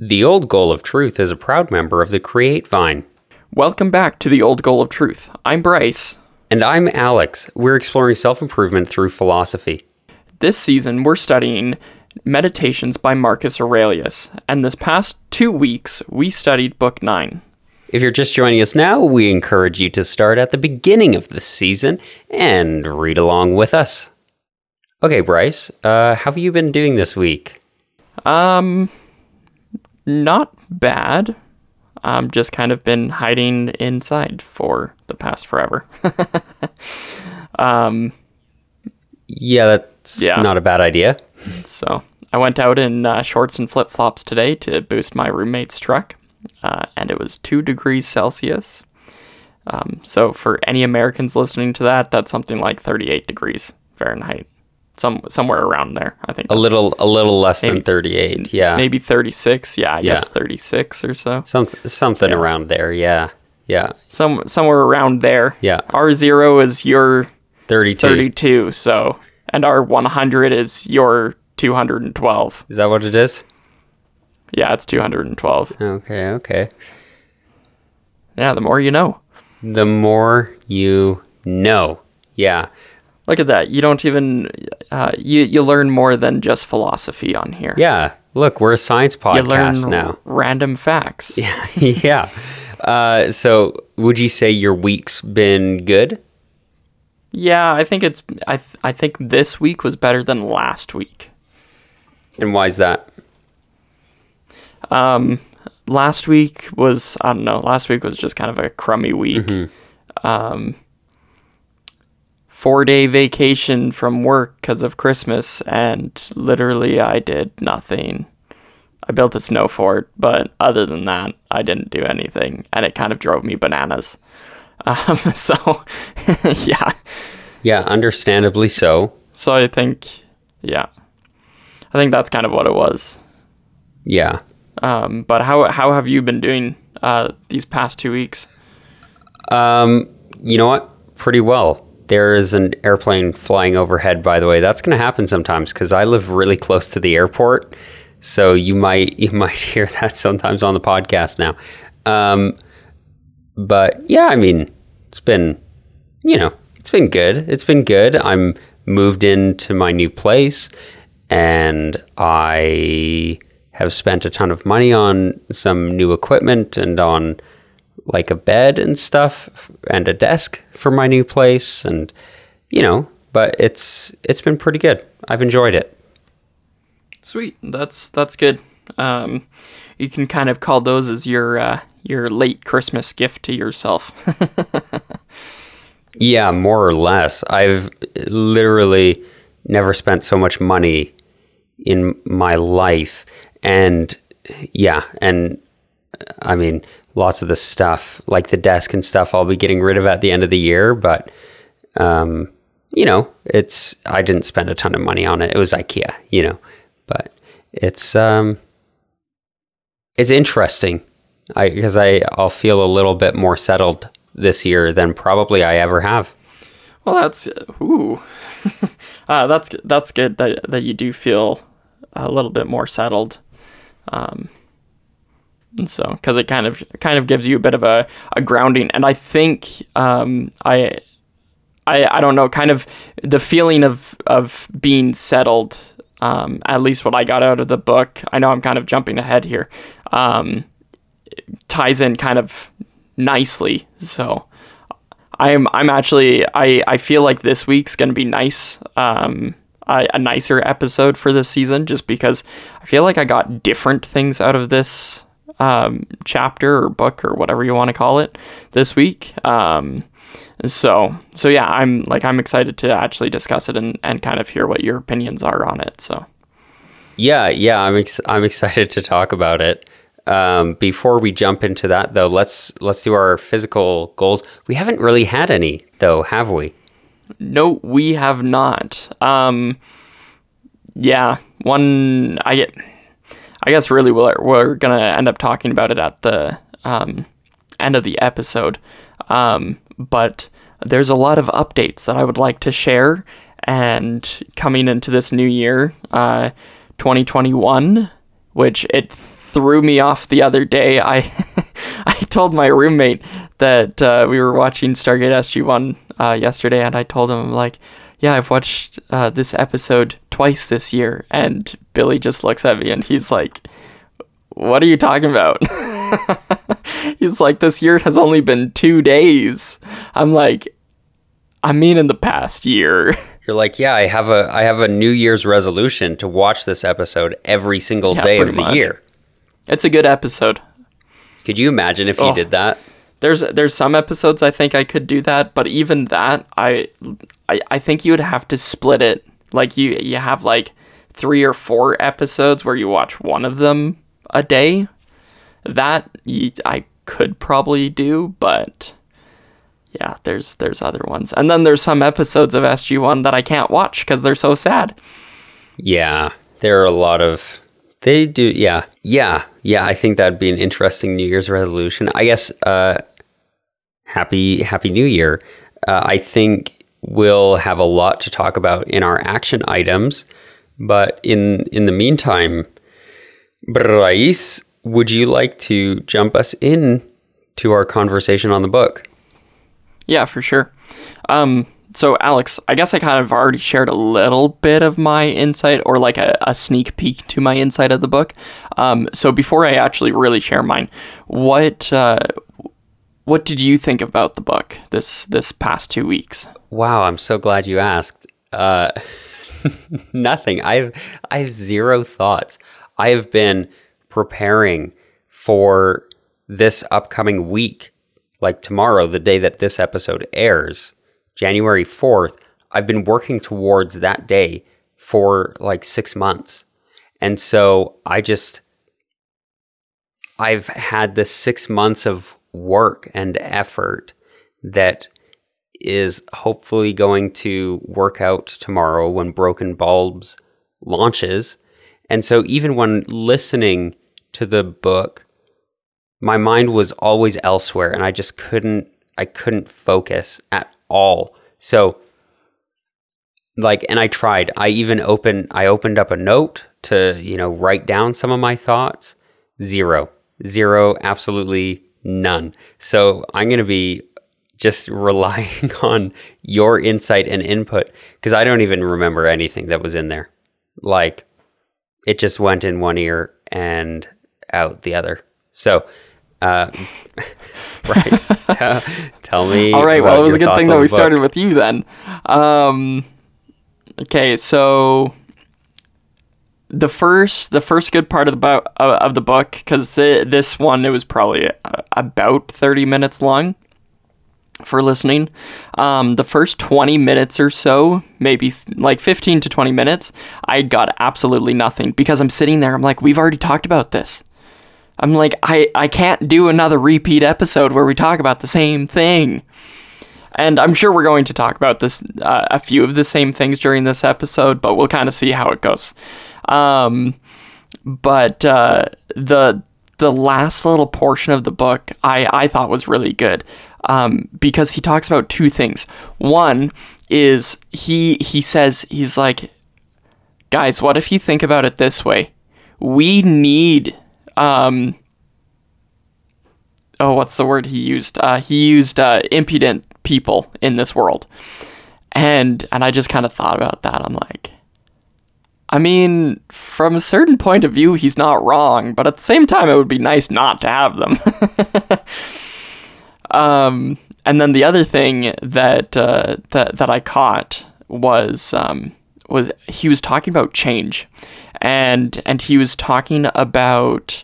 The Old Goal of Truth is a proud member of the Create Vine. Welcome back to The Old Goal of Truth. I'm Bryce. And I'm Alex. We're exploring self-improvement through philosophy. This season, we're studying Meditations by Marcus Aurelius, and this past 2 weeks, we studied Book 9. If you're just joining us now, we encourage you to start at the beginning of this season and read along with us. Okay, Bryce, how have you been doing this week? Not bad. I've just kind of been hiding inside for the past forever. Yeah, that's not a bad idea. So I went out in shorts and flip-flops today to boost my roommate's truck, and it was 2 degrees Celsius. So for any Americans listening to that, that's something like 38 degrees Fahrenheit. Somewhere around there, I think. A little less maybe, than 38, yeah. Maybe 36, yeah, I guess 36 or so. Something around there, yeah. Somewhere around there. Yeah. Our 0 is your 32, so, and our 100 is your 212. Is that what it is? Yeah, it's 212. Okay. Yeah, the more you know. The more you know, yeah. Look at that. You don't even, you learn more than just philosophy on here. Yeah. Look, we're a science podcast now. You learn random facts. Yeah. So would you say your week's been good? Yeah, I think I think this week was better than last week. And why is that? Last week was just kind of a crummy week. Mm-hmm. 4-day vacation from work because of Christmas, and literally I did nothing. I built a snow fort, but other than that, I didn't do anything, and it kind of drove me bananas. Yeah. Yeah, understandably so. So I think that's kind of what it was. Yeah. But how have you been doing these past 2 weeks? You know what? Pretty well. There is an airplane flying overhead, by the way. That's going to happen sometimes because I live really close to the airport. So you might hear that sometimes on the podcast now. But yeah, I mean, it's been good. It's been good. I'm moved into my new place and I have spent a ton of money on some new equipment and on like a bed and stuff and a desk for my new place, and but it's been pretty good. I've enjoyed it. Sweet. That's good. You can kind of call those as your late Christmas gift to yourself. Yeah, more or less. I've literally never spent so much money in my life, and I mean, lots of the stuff, like the desk and stuff, I'll be getting rid of at the end of the year. But, I didn't spend a ton of money on it. It was IKEA, but it's interesting because I'll feel a little bit more settled this year than probably I ever have. Well, that's good that you do feel a little bit more settled. And so, because it kind of gives you a bit of a grounding, and I think I don't know, kind of the feeling of being settled. At least what I got out of the book. I know I'm kind of jumping ahead here. Ties in kind of nicely. So I'm actually I feel like this week's going to be nice. A nicer episode for this season, just because I feel like I got different things out of this chapter or book or whatever you want to call it this week. So yeah, I'm excited to actually discuss it and kind of hear what your opinions are on it. So yeah, I'm excited to talk about it. Before we jump into that though, let's do our physical goals. We haven't really had any though, have we? No, we have not. I guess really we're going to end up talking about it at the end of the episode. But there's a lot of updates that I would like to share. And coming into this new year, 2021, which it threw me off the other day. I told my roommate that we were watching Stargate SG-1 yesterday, and I told him, like, yeah, I've watched this episode twice this year, and Billy just looks at me and he's like, what are you talking about? He's like, this year has only been 2 days. I'm like, I mean, in the past year. You're like, yeah, I have a New Year's resolution to watch this episode every single day of the year. It's a good episode. Could you imagine if you did that? There's some episodes I think I could do that, but even that, I think you would have to split it. Like you have like 3 or 4 episodes where you watch one of them a day. That I could probably do, but yeah, there's other ones. And then there's some episodes of SG-1 that I can't watch because they're so sad. Yeah, there are a lot of... They do, yeah. Yeah, yeah, I think that'd be an interesting New Year's resolution. I guess, happy New Year. I think we'll have a lot to talk about in our action items. But in the meantime, Bryce, would you like to jump us in to our conversation on the book? Yeah, for sure. So Alex, I guess I kind of already shared a little bit of my insight, or like a sneak peek to my insight of the book. So before I actually really share mine, what did you think about the book this past 2 weeks? Wow, I'm so glad you asked. Nothing. I have zero thoughts. I have been preparing for this upcoming week, like tomorrow, the day that this episode airs, January 4th. I've been working towards that day for like 6 months. And so I've had the 6 months of work and effort that is hopefully going to work out tomorrow when Broken Bulbs launches. And so even when listening to the book, my mind was always elsewhere, and I just couldn't focus at all. So like, and I tried, I opened up a note to, write down some of my thoughts. Zero, absolutely none. So I'm going to be just relying on your insight and input, because I don't even remember anything that was in there. Like, it just went in one ear and out the other. So, Bryce, tell me. All right. Well, it was a good thing that we started with you then. Okay. So the first good part of the book, because this one, it was probably about 30 minutes long for listening. The first 20 minutes or so, maybe like 15 to 20 minutes, I got absolutely nothing, because I'm sitting there. I'm like, we've already talked about this. I'm like, I can't do another repeat episode where we talk about the same thing. And I'm sure we're going to talk about this a few of the same things during this episode, but we'll kind of see how it goes. But the last little portion of the book I thought was really good, because he talks about two things. One is he says, he's like, guys, what if you think about it this way? We need... what's the word he used? He used impudent people in this world. And I just kind of thought about that. I'm like, I mean, from a certain point of view, he's not wrong, but at the same time, it would be nice not to have them. And then the other thing that I caught was he was talking about change. And he was talking about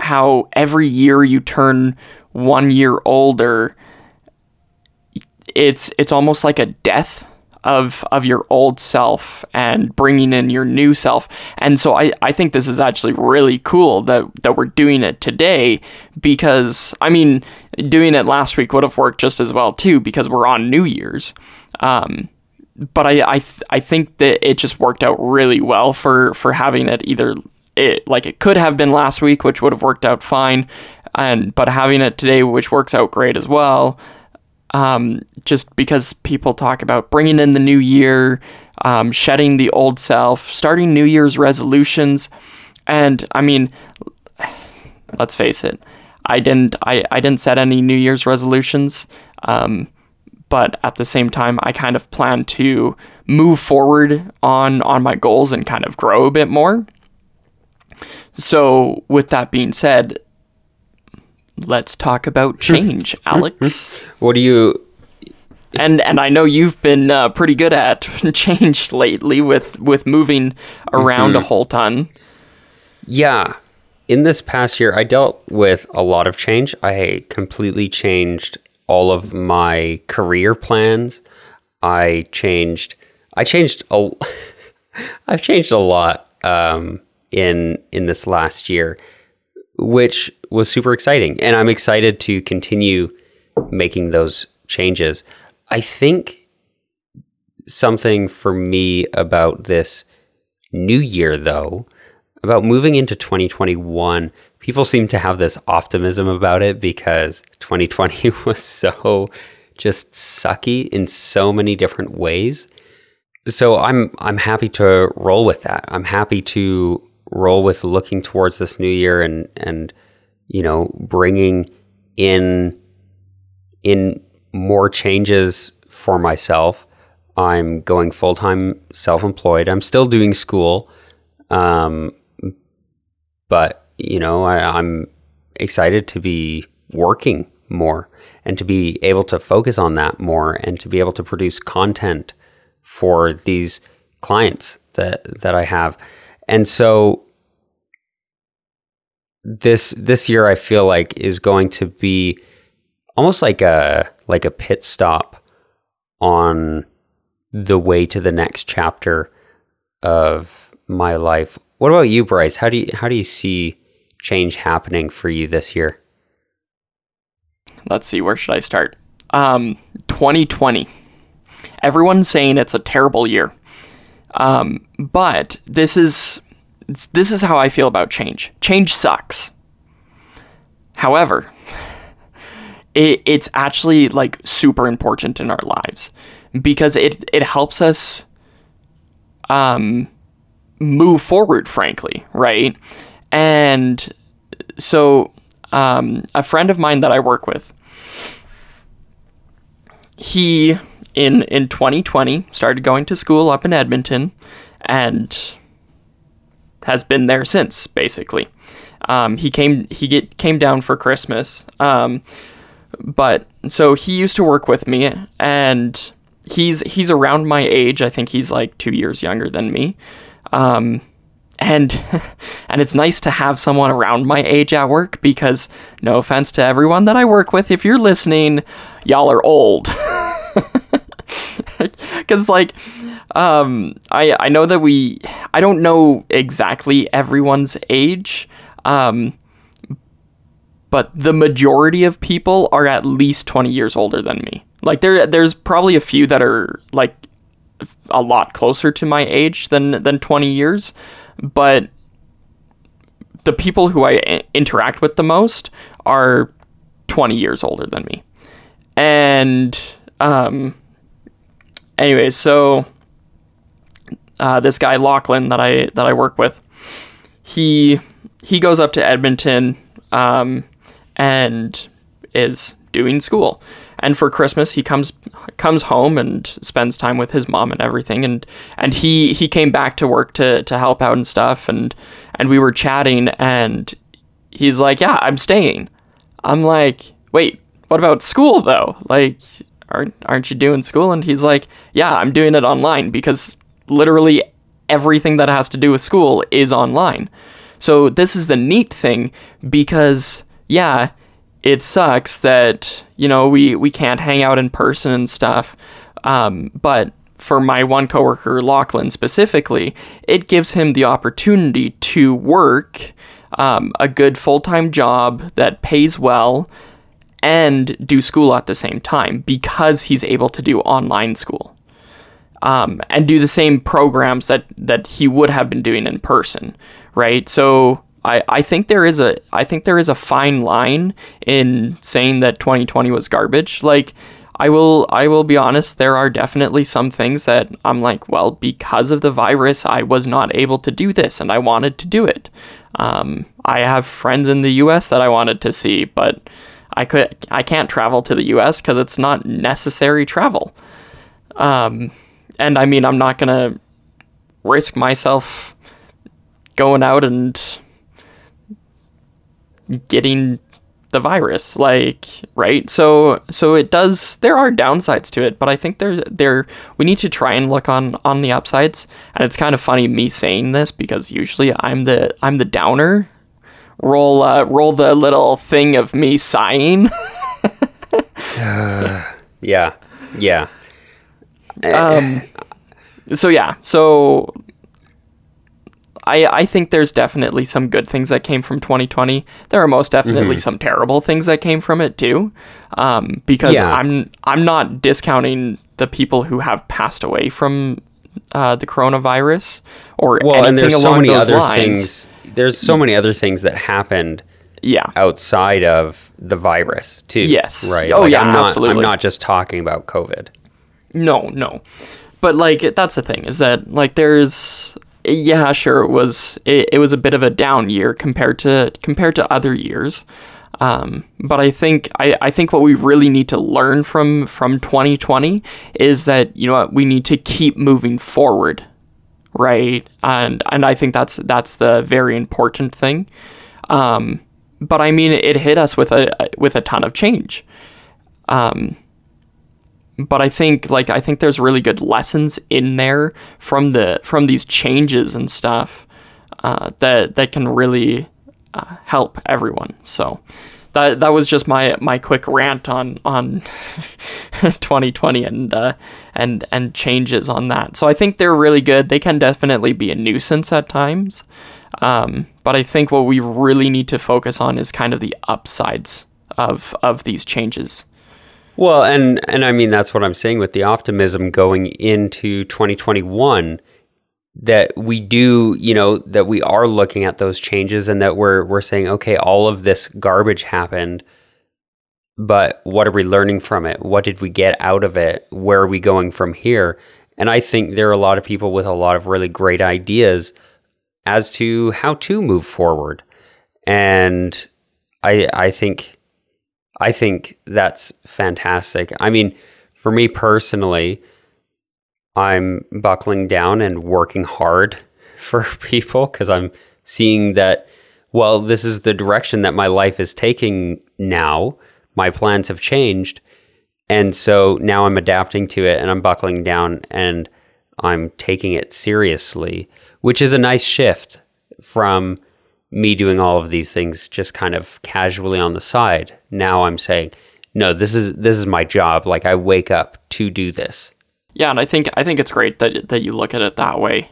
how every year you turn 1 year older, it's almost like a death of your old self and bringing in your new self. And so I think this is actually really cool that we're doing it today, because, I mean, doing it last week would have worked just as well too, because we're on New Year's. But I think that it just worked out really well for having it either... It could have been last week, which would have worked out fine, but having it today, which works out great as well, just because people talk about bringing in the new year, shedding the old self, starting New Year's resolutions. And I mean, let's face it, I didn't set any New Year's resolutions. But at the same time, I kind of plan to move forward on my goals and kind of grow a bit more. So with that being said, let's talk about change, Alex. What do you... And I know you've been pretty good at change lately with moving around a whole ton. Yeah. In this past year, I dealt with a lot of change. I completely changed all of my career plans. I've changed a lot in this last year, which was super exciting, and I'm excited to continue making those changes. I think something for me about this new year, though, about moving into 2021, people seem to have this optimism about it because 2020 was so just sucky in so many different ways. So I'm happy to roll with that. I'm happy to roll with looking towards this new year and you know, bringing in more changes for myself. I'm going full-time self-employed. I'm still doing school, but you know, I'm excited to be working more and to be able to focus on that more and to be able to produce content for these clients that I have. And so this year I feel like is going to be almost like a pit stop on the way to the next chapter of my life. What about you, Bryce? How do you see change happening for you this year? Let's see, where should I start? 2020. Everyone's saying it's a terrible year. But this is how I feel about change. Change sucks. However, it's actually like super important in our lives because it helps us move forward, frankly, right? And so a friend of mine that I work with, he, in 2020, started going to school up in Edmonton and has been there since, basically. He came down for Christmas. But so he used to work with me, and he's around my age. I think he's like 2 years younger than me. And it's nice to have someone around my age at work because, no offense to everyone that I work with, if you're listening, y'all are old. Because like, I know that I don't know exactly everyone's age, but the majority of people are at least 20 years older than me. Like there's probably a few that are like a lot closer to my age than 20 years. But the people who I interact with the most are 20 years older than me. And anyway, so this guy Lachlan that I work with, he goes up to Edmonton and is doing school. And for Christmas, he comes home and spends time with his mom and everything. And he came back to work to help out and stuff. And we were chatting, and he's like, "Yeah, I'm staying." I'm like, "Wait, what about school though? Like, aren't you doing school?" And he's like, "Yeah, I'm doing it online because literally everything that has to do with school is online." So this is the neat thing because yeah, it sucks that, you know, we can't hang out in person and stuff. But for my one coworker, Lachlan specifically, it gives him the opportunity to work a good full-time job that pays well and do school at the same time because he's able to do online school and do the same programs that he would have been doing in person, right? So I think there is a fine line in saying that 2020 was garbage. Like, I will be honest, there are definitely some things that I'm like, well, because of the virus, I was not able to do this and I wanted to do it. I have friends in the US that I wanted to see, but I can't travel to the US because it's not necessary travel. And I mean, I'm not going to risk myself going out and getting the virus, like, right? So it does, there are downsides to it, but I think we need to try and look on the upsides. And it's kind of funny me saying this because usually I'm the downer. Roll the little thing of me sighing. Yeah. So I think there's definitely some good things that came from 2020. There are most definitely some terrible things that came from it too. I'm not discounting the people who have passed away from the coronavirus or anything along those lines. There's so many other things that happened outside of the virus too. Yes. Right. Oh, like, yeah, absolutely. I'm not just talking about COVID. No. But like, that's the thing, is that like there's, yeah, sure, it was a bit of a down year compared to other years. But I think what we really need to learn from 2020 is that, you know what, we need to keep moving forward. Right. And I think that's the very important thing. But I mean, it hit us with a ton of change. But I think there's really good lessons in there from these changes and stuff, that can really help everyone. So that was just my quick rant on 2020 and changes on that. So I think they're really good. They can definitely be a nuisance at times, but I think what we really need to focus on is kind of the upsides of these changes. Well, and I mean, that's what I'm saying with the optimism going into 2021, that we do, you know, that we are looking at those changes and that we're saying, okay, all of this garbage happened, but what are we learning from it? What did we get out of it? Where are we going from here? And I think there are a lot of people with a lot of really great ideas as to how to move forward. And I think that's fantastic. I mean, for me personally, I'm buckling down and working hard for people because I'm seeing that, well, this is the direction that my life is taking now. My plans have changed. And so now I'm adapting to it and I'm buckling down and I'm taking it seriously, which is a nice shift from me doing all of these things just kind of casually on the side. Now I'm saying, no, this is my job. Like, I wake up to do this. Yeah, and I think it's great that you look at it that way,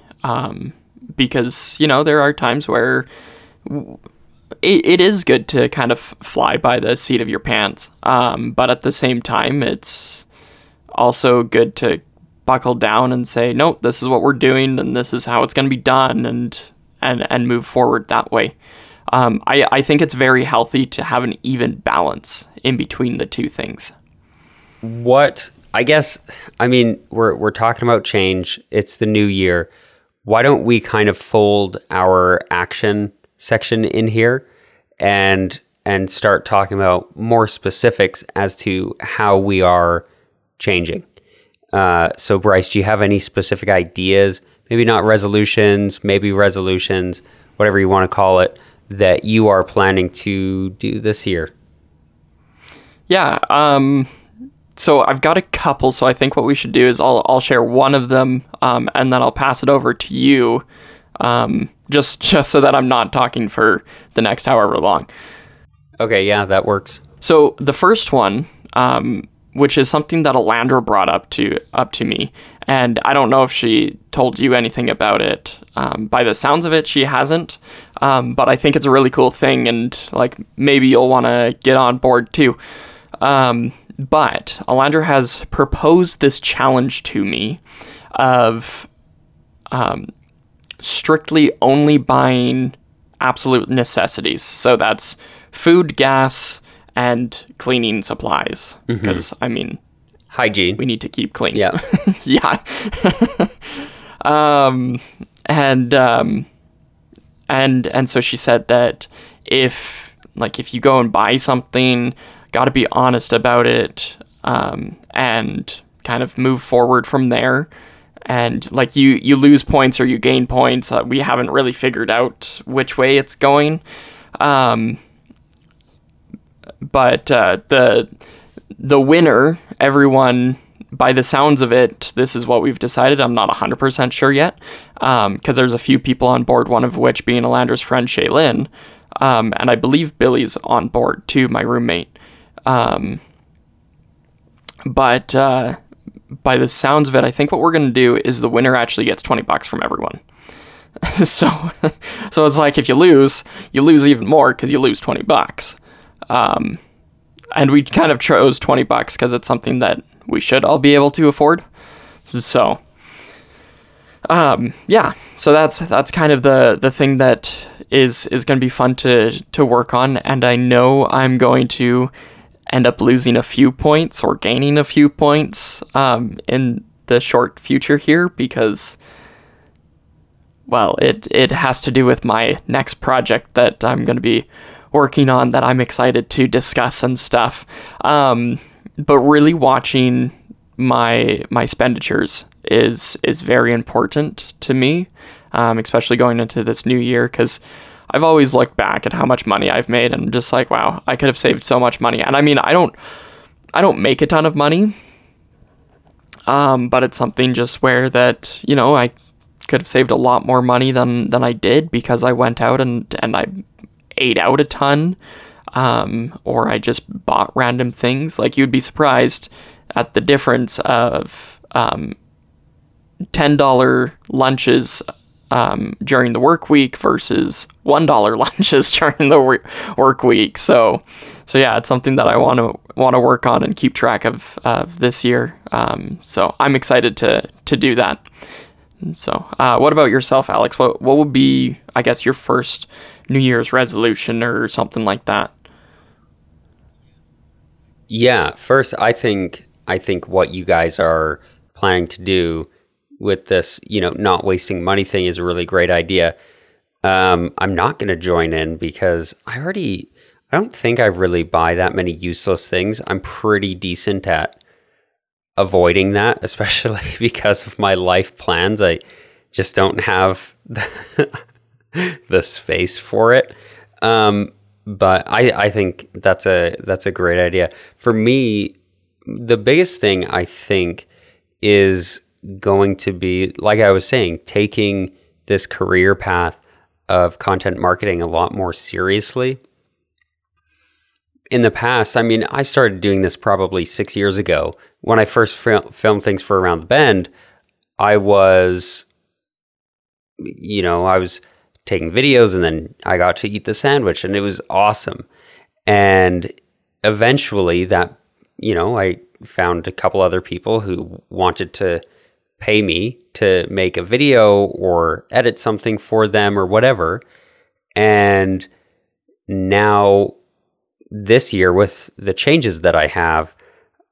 because, you know, there are times where it is good to kind of fly by the seat of your pants, but at the same time, it's also good to buckle down and say, no, this is what we're doing, and this is how it's going to be done, and move forward that way. I think it's very healthy to have an even balance in between the two things. What, I guess, I mean, we're talking about change. It's the new year. Why don't we kind of fold our action section in here and start talking about more specifics as to how we are changing? So Bryce, do you have any specific ideas? Maybe not resolutions, maybe resolutions, whatever you want to call it, that you are planning to do this year? Yeah. So I've got a couple. So I think what we should do is I'll share one of them, and then I'll pass it over to you, just so that I'm not talking for the next however long. Okay, yeah, that works. So the first one, which is something that Alandra brought up to me, and I don't know if she told you anything about it. By the sounds of it, she hasn't. But I think it's a really cool thing, and like maybe you'll want to get on board too. But Alandra has proposed this challenge to me of strictly only buying absolute necessities. So that's food, gas, and cleaning supplies. Because, I mean, Hygiene. We need to keep clean. Yeah. Yeah. And so she said that if you go and buy something, gotta be honest about it, and kind of move forward from there. And you lose points or you gain points. We haven't really figured out which way it's going. But the winner, everyone, by the sounds of it, this is what we've decided. I'm not 100% sure yet, because there's a few people on board, one of which being Alandra's friend, Shaylin. And I believe Billy's on board too, my roommate. But by the sounds of it, I think what we're going to do is the winner actually gets $20 from everyone. So it's like if you lose even more because you lose $20. And we kind of chose $20 because it's something that we should all be able to afford. So, yeah. So that's kind of the thing that is going to be fun to work on. And I know I'm going to end up losing a few points or gaining a few points in the short future here because, well, it has to do with my next project that I'm going to be working on that I'm excited to discuss and stuff. But really watching my expenditures is very important to me, especially going into this new year, because I've always looked back at how much money I've made and I'm just like, wow, I could have saved so much money. And I mean, I don't make a ton of money, but it's something just where that, you know, I could have saved a lot more money than I did because I went out and I ate out a ton, or I just bought random things. Like, you'd be surprised at the difference of $10 lunches during the work week versus $1 lunches during the work week. So yeah, it's something that I want to work on and keep track of this year. So I'm excited to do that. And so, what about yourself, Alex? What would be, I guess, your first New Year's resolution or something like that? Yeah, first, I think what you guys are planning to do with this, you know, not wasting money thing is a really great idea. I'm not going to join in because I don't think I really buy that many useless things. I'm pretty decent at avoiding that, especially because of my life plans. I just don't have the space for it. But I think that's a great idea. For me, the biggest thing I think is going to be, like I was saying, taking this career path of content marketing a lot more seriously. In the past, I mean, I started doing this probably 6 years ago. When I first filmed things for Around the Bend, I was taking videos, and then I got to eat the sandwich, and it was awesome. And eventually that, you know, I found a couple other people who wanted to pay me to make a video or edit something for them or whatever. And now this year, with the changes that I have,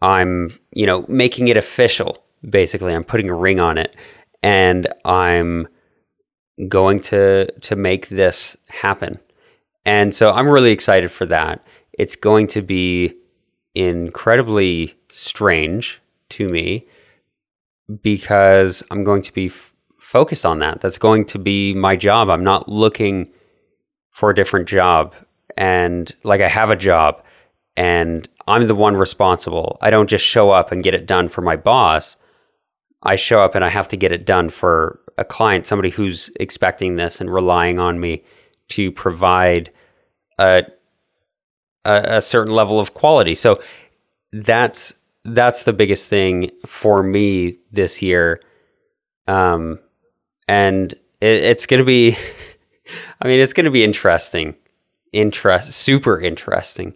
I'm, you know, making it official. Basically, I'm putting a ring on it, and I'm going to make this happen. And so I'm really excited for that. It's going to be incredibly strange to me because I'm going to be focused on that. That's going to be my job. I'm not looking for a different job. And like, I have a job and I'm the one responsible. I don't just show up and get it done for my boss. I show up and I have to get it done for a client, somebody who's expecting this and relying on me to provide a certain level of quality. So that's the biggest thing for me this year. And it's going to be, I mean, it's going to be super interesting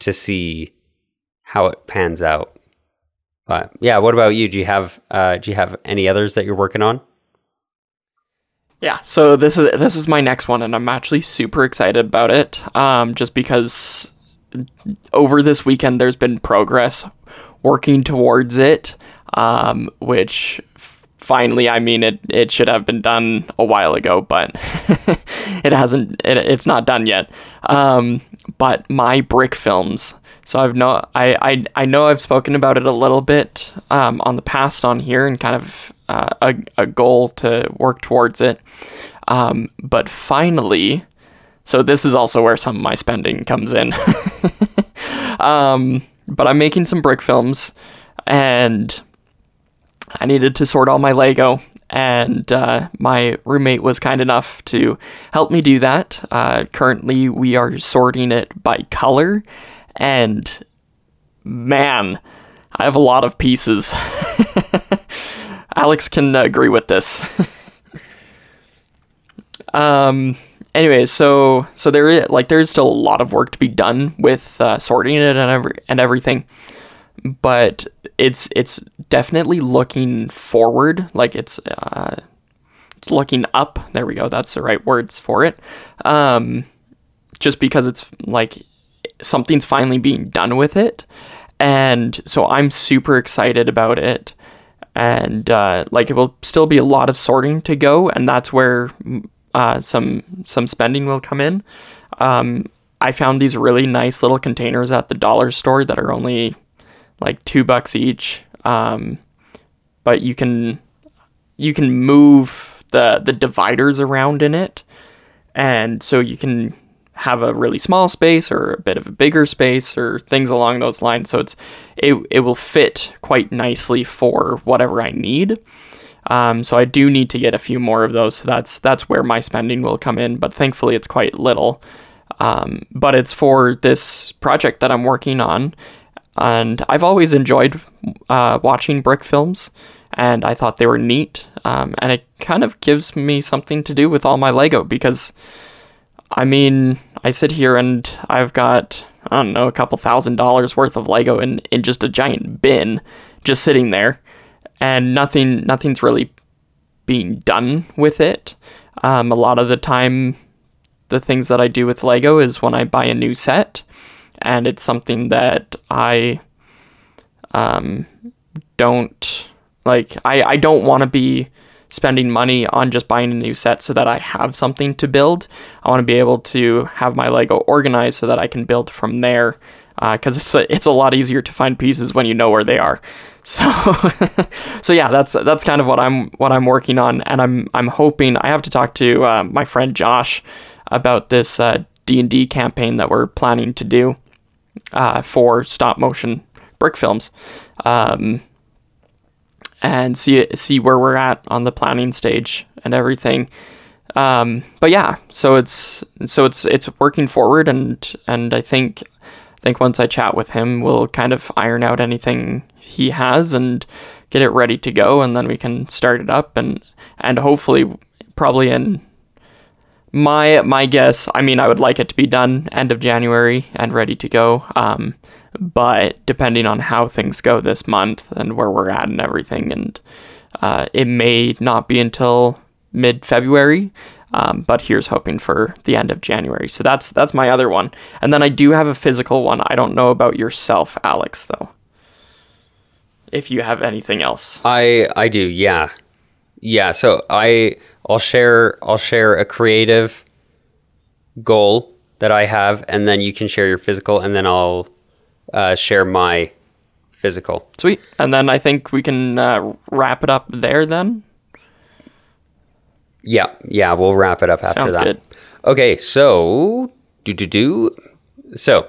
to see how it pans out. But yeah, what about you? Do you have any others that you're working on? Yeah, so this is my next one, and I'm actually super excited about it. Just because over this weekend there's been progress working towards it, which finally, I mean, it should have been done a while ago, but it hasn't, it's not done yet. But my brick films. So I know I've spoken about it a little bit on the past on here, and kind of a goal to work towards it. But finally, so this is also where some of my spending comes in. But I'm making some brick films, and I needed to sort all my Lego, and my roommate was kind enough to help me do that. Currently, we are sorting it by color, and man, I have a lot of pieces. Alex can agree with this. Anyway, so there is there's still a lot of work to be done with sorting it and everything, but it's definitely looking forward. Like it's looking up. There we go. That's the right words for it. Just because it's like something's finally being done with it, and so I'm super excited about it. And it will still be a lot of sorting to go, and that's where some spending will come in. I found these really nice little containers at the dollar store that are only like $2 each. But you can move the dividers around in it, and so you can have a really small space or a bit of a bigger space or things along those lines. So it will fit quite nicely for whatever I need. So I do need to get a few more of those. So that's where my spending will come in, but thankfully it's quite little. But it's for this project that I'm working on, and I've always enjoyed watching brick films, and I thought they were neat. And it kind of gives me something to do with all my Lego, because I mean, I sit here and I've got, I don't know, a couple $1,000s worth of Lego in just a giant bin just sitting there, and nothing's really being done with it. A lot of the time, the things that I do with Lego is when I buy a new set, and it's something that I don't like. I don't want to be spending money on just buying a new set so that I have something to build. I want to be able to have my Lego organized so that I can build from there, because it's a lot easier to find pieces when you know where they are. So, so yeah, that's kind of what I'm working on, and I'm hoping I have to talk to my friend Josh about this D&D campaign that we're planning to do for stop motion brick films. And see where we're at on the planning stage and everything. But yeah, so it's working forward, and I think once I chat with him, we'll kind of iron out anything he has and get it ready to go, and then we can start it up, and hopefully probably in my guess, I mean, I would like it to be done end of January and ready to go. But depending on how things go this month and where we're at and everything, and it may not be until mid-February, but here's hoping for the end of January. So that's my other one. And then I do have a physical one. I don't know about yourself, Alex, though, if you have anything else. I do, yeah. Yeah, so I'll share a creative goal that I have, and then you can share your physical, and then I'll share my physical. Sweet. And then I think we can wrap it up there then. Yeah, we'll wrap it up after that. Sounds good. Okay, so So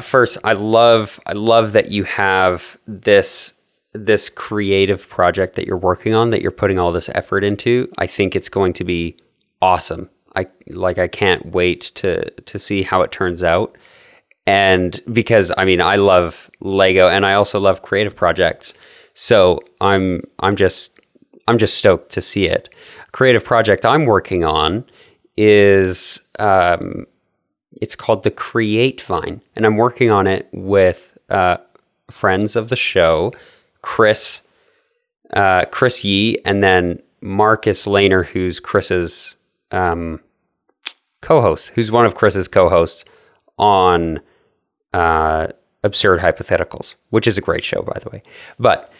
first, I love that you have this creative project that you're working on, that you're putting all this effort into. I think it's going to be awesome. I can't wait to see how it turns out. And because, I mean, I love Lego, and I also love creative projects, so I'm just stoked to see it. A creative project I'm working on is it's called the Create Vine, and I'm working on it with friends of the show, Chris Yee, and then Marcus Lehner, who's Chris's co-host, who's one of Chris's co-hosts on Absurd Hypotheticals, which is a great show, by the way. But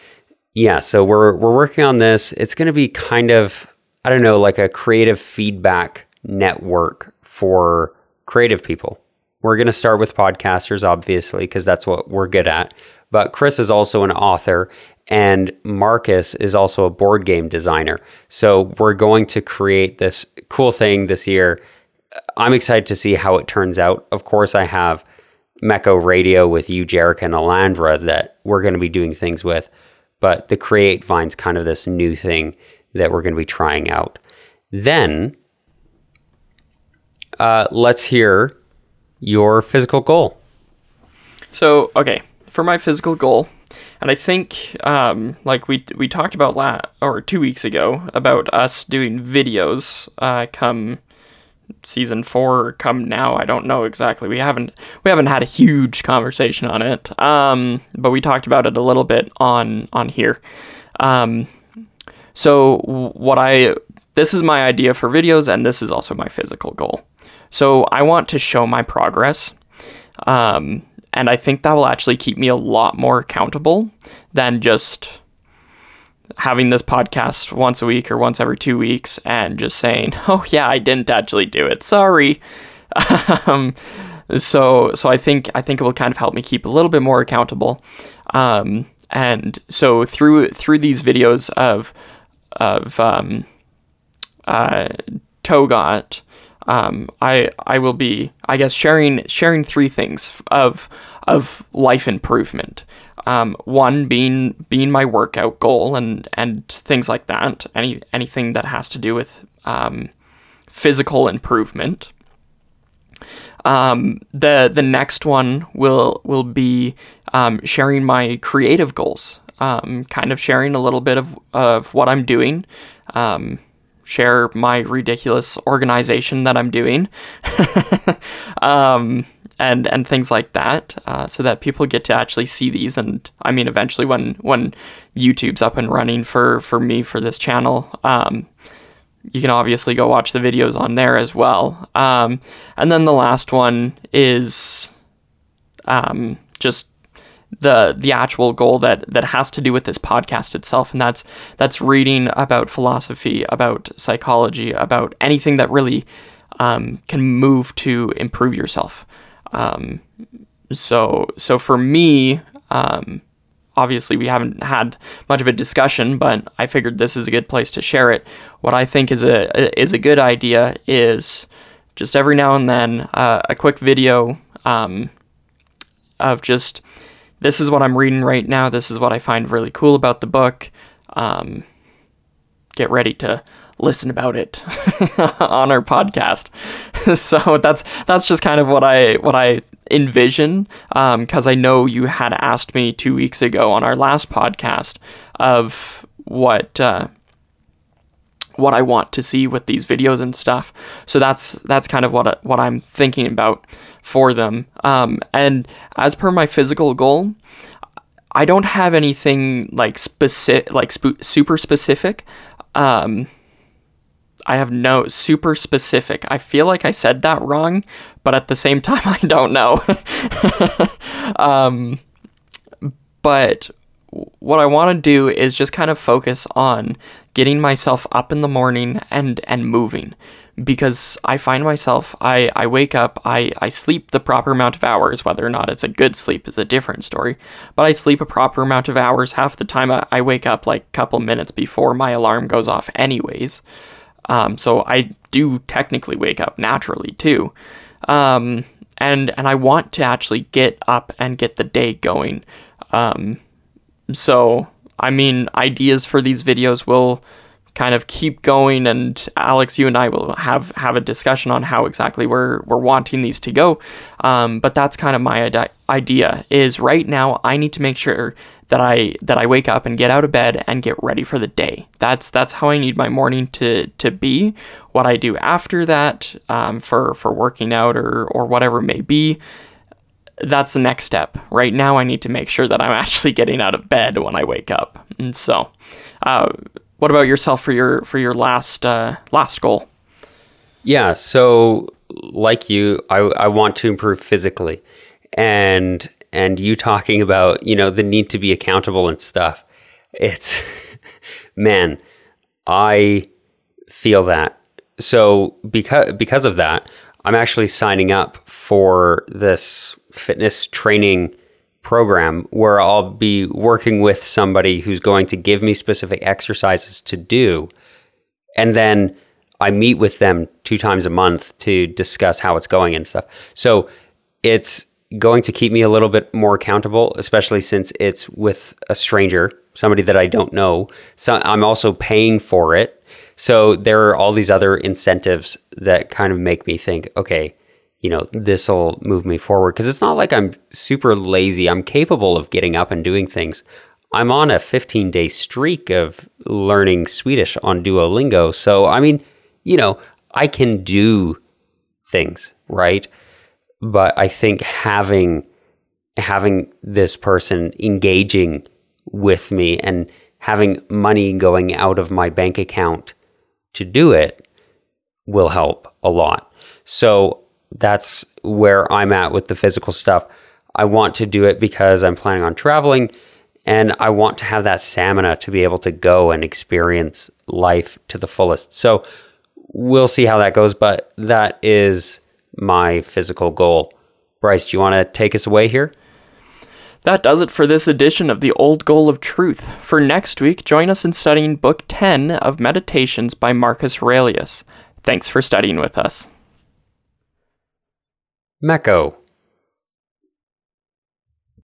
yeah, so we're working on this. It's going to be kind of, I don't know, like a creative feedback network for creative people. We're going to start with podcasters, obviously, because that's what we're good at. But Chris is also an author, and Marcus is also a board game designer. So we're going to create this cool thing this year. I'm excited to see how it turns out. Of course, I have Mecho Radio with you, Jerica, and Alandra that we're going to be doing things with. But the Create Vine's kind of this new thing that we're going to be trying out. Then let's hear your physical goal. So, okay, for my physical goal, and I think like we talked about or 2 weeks ago about us doing videos come season 4 or come now. I don't know exactly. We haven't had a huge conversation on it, but we talked about it a little bit on here. So this is my idea for videos, and this is also my physical goal. So I want to show my progress, and I think that will actually keep me a lot more accountable than just having this podcast once a week or once every 2 weeks and just saying, oh yeah, I didn't actually do it, sorry. So I think it will kind of help me keep a little bit more accountable. And so through these videos of Togot, I will be, I guess, sharing 3 things of life improvement. One being my workout goal and things like that. Anything that has to do with physical improvement. The next one will be sharing my creative goals. Kind of sharing a little bit of what I'm doing. Share my ridiculous organization that I'm doing, and things like that, so that people get to actually see these. And I mean, eventually when YouTube's up and running for me, for this channel, you can obviously go watch the videos on there as well. And then the last one is just the actual goal that has to do with this podcast itself, and that's reading about philosophy, about psychology, about anything that really can move to improve yourself. So for me, obviously we haven't had much of a discussion, but I figured this is a good place to share it. What I think is a good idea is just every now and then a quick video of just, this is what I'm reading right now. This is what I find really cool about the book. Get ready to listen about it on our podcast. So that's just kind of what I envision. 'Cause I know you had asked me 2 weeks ago on our last podcast of what I want to see with these videos and stuff. So that's kind of what I'm thinking about for them. And as per my physical goal, I don't have anything like specific, like super specific. I have no super specific. I feel like I said that wrong, but at the same time, I don't know. But what I want to do is just kind of focus on getting myself up in the morning and moving, because I find myself, I wake up, I sleep the proper amount of hours. Whether or not it's a good sleep is a different story, but I sleep a proper amount of hours. Half the time I wake up like a couple minutes before my alarm goes off anyways. So I do technically wake up naturally too. And I want to actually get up and get the day going. So, I mean, ideas for these videos will kind of keep going, and Alex, you and I will have a discussion on how exactly we're wanting these to go. But that's kind of my idea is right now I need to make sure that I wake up and get out of bed and get ready for the day. That's how I need my morning to be. What I do after that, for working out or whatever it may be, that's the next step. Right now, I need to make sure that I'm actually getting out of bed when I wake up. And so, what about yourself for your last goal? Yeah. So, like you, I want to improve physically, and and you talking about, you know, the need to be accountable and stuff. It's, man, I feel that. So because of that, I'm actually signing up for this fitness training program where I'll be working with somebody who's going to give me specific exercises to do. And then I meet with them 2 times a month to discuss how it's going and stuff. So it's going to keep me a little bit more accountable, especially since it's with a stranger, somebody that I don't know. So I'm also paying for it. So there are all these other incentives that kind of make me think, okay, you know, this will move me forward. Because it's not like I'm super lazy. I'm capable of getting up and doing things. I'm on a 15-day streak of learning Swedish on Duolingo. So, I mean, you know, I can do things, right? But I think having this person engaging with me and having money going out of my bank account to do it will help a lot. So that's where I'm at with the physical stuff. I want to do it because I'm planning on traveling, and I want to have that stamina to be able to go and experience life to the fullest. So we'll see how that goes, but that is my physical goal. Bryce, do you want to take us away here? That does it for this edition of The Old Goal of Truth. For next week, join us in studying Book 10 of Meditations by Marcus Aurelius. Thanks for studying with us. Mecho.